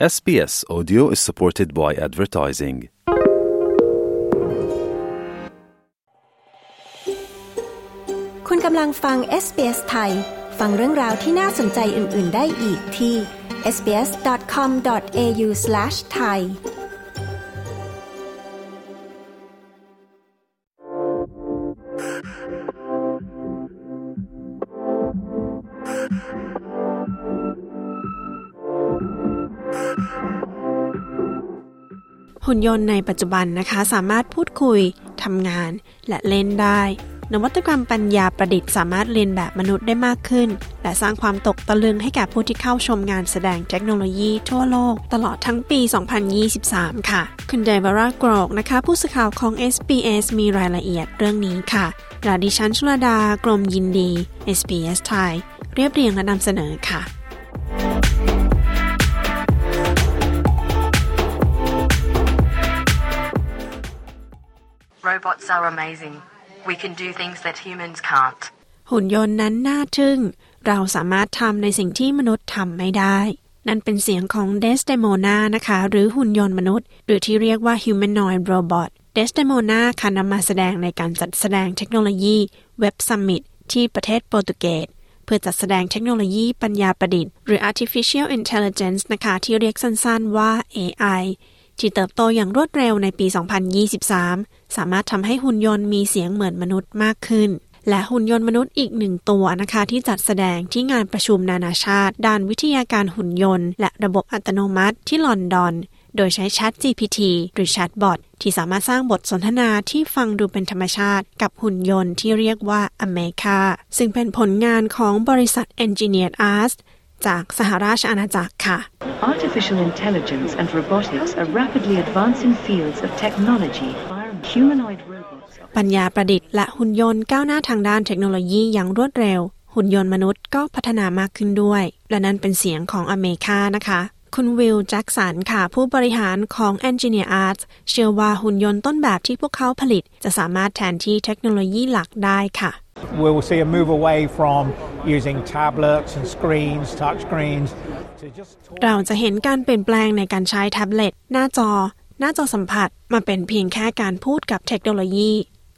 SBS Audio is supported by advertising.คุณกำลังฟัง SBS ไทยฟังเรื่องราวที่น่าสนใจอื่นๆได้อีกที่ sbs.com.au/thai หุ่นยนต์ในปัจจุบันนะคะสามารถพูดคุยทำงานและเล่นได้นวัตกรรมปัญญาประดิษฐ์สามารถเรียนแบบมนุษย์ได้มากขึ้นและสร้างความตกตะลึงให้แก่ผู้ที่เข้าชมงานแสดงเทคโนโลยีทั่วโลกตลอดทั้งปี 2023 ค่ะคุณไดวาร่ากรอกนะคะผู้สื่อข่าวของ SBS มีรายละเอียดเรื่องนี้ค่ะและดิฉันชลดากรมยินดี SBS ไทยเรียบเรียงและนำเสนอค่ะRobots are amazing. We can do things that humans can't. หุ่นยนต์นั้นน่าทึ่งเราสามารถทำในสิ่งที่มนุษย์ทำไม่ได้นั่นเป็นเสียงของ Desdemona นะคะหรือหุ่นยนต์มนุษย์หรือที่เรียกว่า Humanoid Robot Desdemona ค่ะนำมาแสดงในการจัดแสดงเทคโนโลยี Web Summit ที่ประเทศโปรตุเกสเพื่อจัดแสดงเทคโนโลยีปัญญาประดิษฐ์หรือ Artificial Intelligence นะคะที่เรียกสั้นๆว่า AIที่เติบโตอย่างรวดเร็วในปี 2023 สามารถทำให้หุ่นยนต์มีเสียงเหมือนมนุษย์มากขึ้นและหุ่นยนต์มนุษย์อีกหนึ่งตัวนะคะที่จัดแสดงที่งานประชุมนานาชาติด้านวิทยาการหุ่นยนต์และระบบอัตโนมัติที่ลอนดอนโดยใช้ Chat GPT หรือ Chatbot ที่สามารถสร้างบทสนทนาที่ฟังดูเป็นธรรมชาติกับหุ่นยนต์ที่เรียกว่า Ameca ซึ่งเป็นผลงานของบริษัท Engineered Artsจากสหราชอาณาจักรค่ะ Artificial Intelligence and Robotics are rapidly advancing fields of technology. Humanoid robots ปัญญาประดิษฐ์และหุ่นยนต์ก้าวหน้าทางด้านเทคโนโลยีอย่างรวดเร็วหุ่นยนต์มนุษย์ก็พัฒนามากขึ้นด้วยและนั่นเป็นเสียงของอเมริกานะคะคุณวิลแจ็คสันค่ะผู้บริหารของ Engineered Arts เชื่อว่าหุ่นยนต์ต้นแบบที่พวกเขาผลิตจะสามารถแทนที่เทคโนโลยีหลักได้ค่ะWe will see a move away from using tablets and screens, touch screens. เราจะเห็นการเปลี่ยนแปลงในการใช้แท็บเล็ตหน้าจอสัมผัสมาเป็นเพียงแค่การพูดกับเทคโนโลยี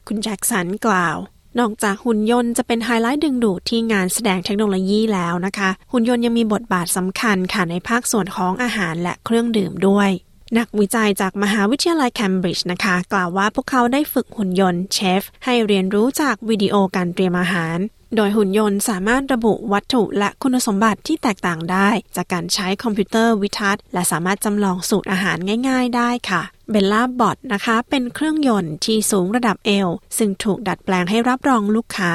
คุณแจ็คสันกล่าวนอกจากหุ่นยนต์จะเป็นไฮไลท์ดึงดูดที่งานแสดงเทคโนโลยีแล้วนะคะหุ่นยนต์ยังมีบทบาทสำคัญค่ะในภาคส่วนของอาหารและเครื่องดื่มด้วยนักวิจัยจากมหาวิทยาลัยแคมบริดจ์นะคะกล่าวว่าพวกเขาได้ฝึกหุ่นยนต์เชฟให้เรียนรู้จากวิดีโอการเตรียมอาหารโดยหุ่นยนต์สามารถระบุวัตถุและคุณสมบัติที่แตกต่างได้จากการใช้คอมพิวเตอร์วิทัศน์และสามารถจำลองสูตรอาหารง่ายๆได้ค่ะเบลล่าบอทนะคะเป็นเครื่องยนต์ที่สูงระดับเอวซึ่งถูกดัดแปลงให้รับรองลูกค้า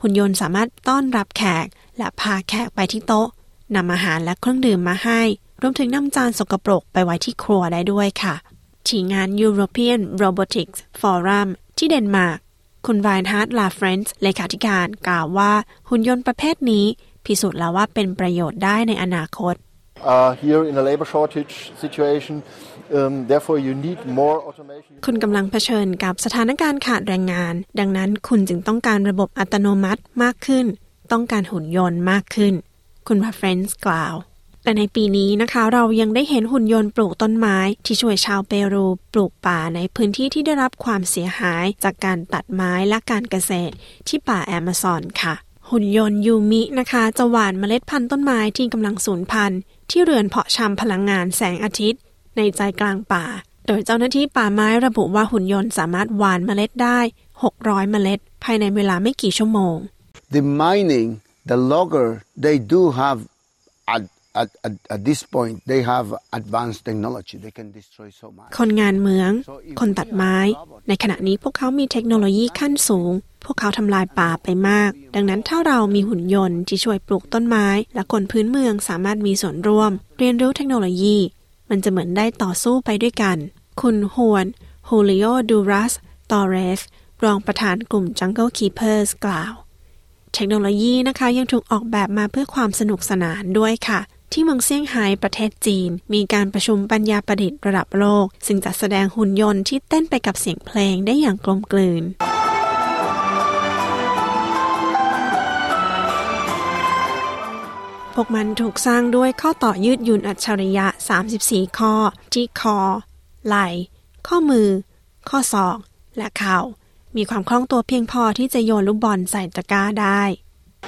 หุ่นยนต์สามารถต้อนรับแขกและพาแขกไปที่โต๊ะนำอาหารและเครื่องดื่มมาให้รวมถึงนำจานสกปรกไปไว้ที่ครัวได้ด้วยค่ะที่งาน European Robotics Forum ที่เดนมาร์กคุณไวน์ฮาร์ดลาเฟรนซ์เลขาธิการกล่าวว่าหุ่นยนต์ประเภทนี้พิสูจน์แล้วว่าเป็นประโยชน์ได้ในอนาคตHere in a labor shortage situation, therefore you need more automation. คุณกำลังเผชิญกับสถานการณ์ขาดแรงงานดังนั้นคุณจึงต้องการระบบอัตโนมัติมากขึ้นต้องการหุ่นยนต์มากขึ้นคุณลาเฟรนซ์กล่าวแต่ในปีนี้นะคะเรายังได้เห็นหุ่นยนต์ปลูกต้นไม้ที่ช่วยชาวเปรูปลูกป่าในพื้นที่ที่ได้รับความเสียหายจากการตัดไม้และการเกษตรที่ป่าแอมะซอนค่ะหุ่นยนต์ยูมินะคะจะหว่านเมล็ดพันธุ์ต้นไม้ที่กำลังสูญพันธุ์ที่เรือนเพาะชำพลังงานแสงอาทิตย์ในใจกลางป่าโดยเจ้าหน้าที่ป่าไม้ระบุว่าหุ่นยนต์สามารถหว่านเมล็ดได้600เมล็ดภายในเวลาไม่กี่ชั่วโมง The mining, the logger, they do have At this point they have advanced technology they can destroy so much คนงานเหมืองคนตัดไม้ในขณะนี้พวกเขามีเทคโนโลยีขั้นสูงพวกเขาทำลายป่าไปมากดังนั้นถ้าเรามีหุ่นยนต์ที่ช่วยปลูกต้นไม้และคนพื้นเมืองสามารถมีส่วนร่วมเรียนรู้เทคโนโลยีมันจะเหมือนได้ต่อสู้ไปด้วยกันคุณฮวนฮูลิโอดูรัสตอเรสรองประธานกลุ่ม Jungle Keepers กล่าวเทคโนโลยีนะคะยังถูกออกแบบมาเพื่อความสนุกสนานด้วยค่ะที่เมืองเซี่ยงไฮ้ประเทศจีนมีการประชุมปัญญาประดิษฐ์ระดับโลกซึ่งจัดแสดงหุ่นยนต์ที่เต้นไปกับเสียงเพลงได้อย่างกลมกลืน พวกมันถูกสร้างด้วยข้อต่อยืดหยุ่นอัจฉริยะ34ข้อที่คอไหล่ข้อมือข้อศอกและเข่ามีความคล่องตัวเพียงพอที่จะโยนลูกบอลใส่ตะกร้าได้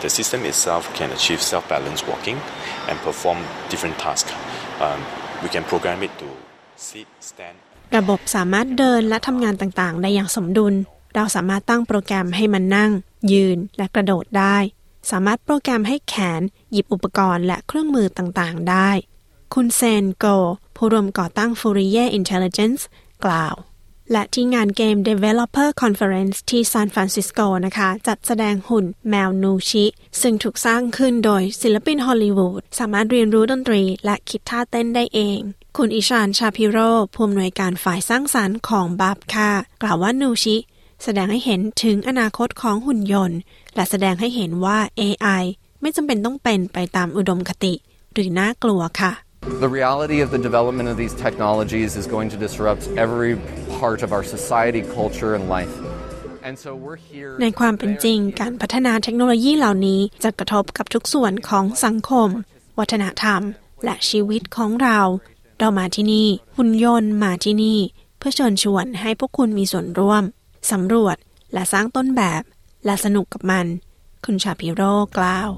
The system itself can achieve self-balanced walking and perform different tasks. We can program it to sit, stand. ระบบสามารถเดินและทำงานต่างๆได้อย่างสมดุลเราสามารถตั้งโปรแกรมให้มันนั่งยืนและกระโดดได้สามารถโปรแกรมให้แขนหยิบอุปกรณ์และเครื่องมือต่างๆได้คุณเซนโกผู้ร่วมก่อตั้ง Fourier Intelligence กล่าวและที่งาน Game Developer Conference ที่ซานฟรานซิสโกนะคะจัดแสดงหุ่นแมวนูชิซึ่งถูกสร้างขึ้นโดยศิลปินฮอลลีวูดสามารถเรียนรู้ดนตรีและคิดท่าเต้นได้เองคุณอิชานชาพิโรผู้อำนวยการฝ่ายสร้างสรรค์ของบาบคากล่าวว่านูชิแสดงให้เห็นถึงอนาคตของหุ่นยนต์และแสดงให้เห็นว่า AI ไม่จำเป็นต้องเป็นไปตามอุดมคติหรือน่ากลัวค่ะThe reality of the development of these technologies is going to disrupt every part of our society, culture, and life. And so we're here ในความเป็นจริงการพัฒนาเทคโนโลยีเหล่านี้จะกระทบกับทุกส่วนของสังคมวัฒนธรรมและชีวิตของเรามาที่นี่หุ่นยนต์มาที่นี่เพื่อเชิญชวนให้พวกคุณมีส่วนร่วมสำรวจและสร้างต้นแบบและสนุกกับมันคุณชาพิโรกล่าว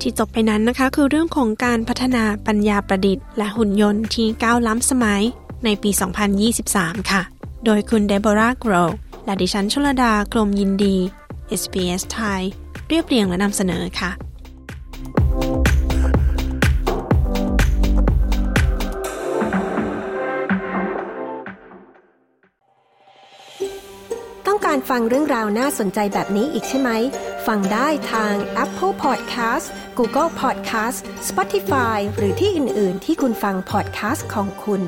ที่จบไปนั้นนะคะคือเรื่องของการพัฒนาปัญญาประดิษฐ์และหุ่นยนต์ที่ก้าวล้ำสมัยในปี 2023 ค่ะโดยคุณเดโบราห์ โกรกและดิฉันชลดากรมยินดี SBS ไทยเรียบเรียงและนำเสนอค่ะต้องการฟังเรื่องราวน่าสนใจแบบนี้อีกใช่ไหมฟังได้ทาง Apple Podcast, Google Podcast, Spotify หรือที่อื่นๆที่คุณฟัง podcast ของคุณ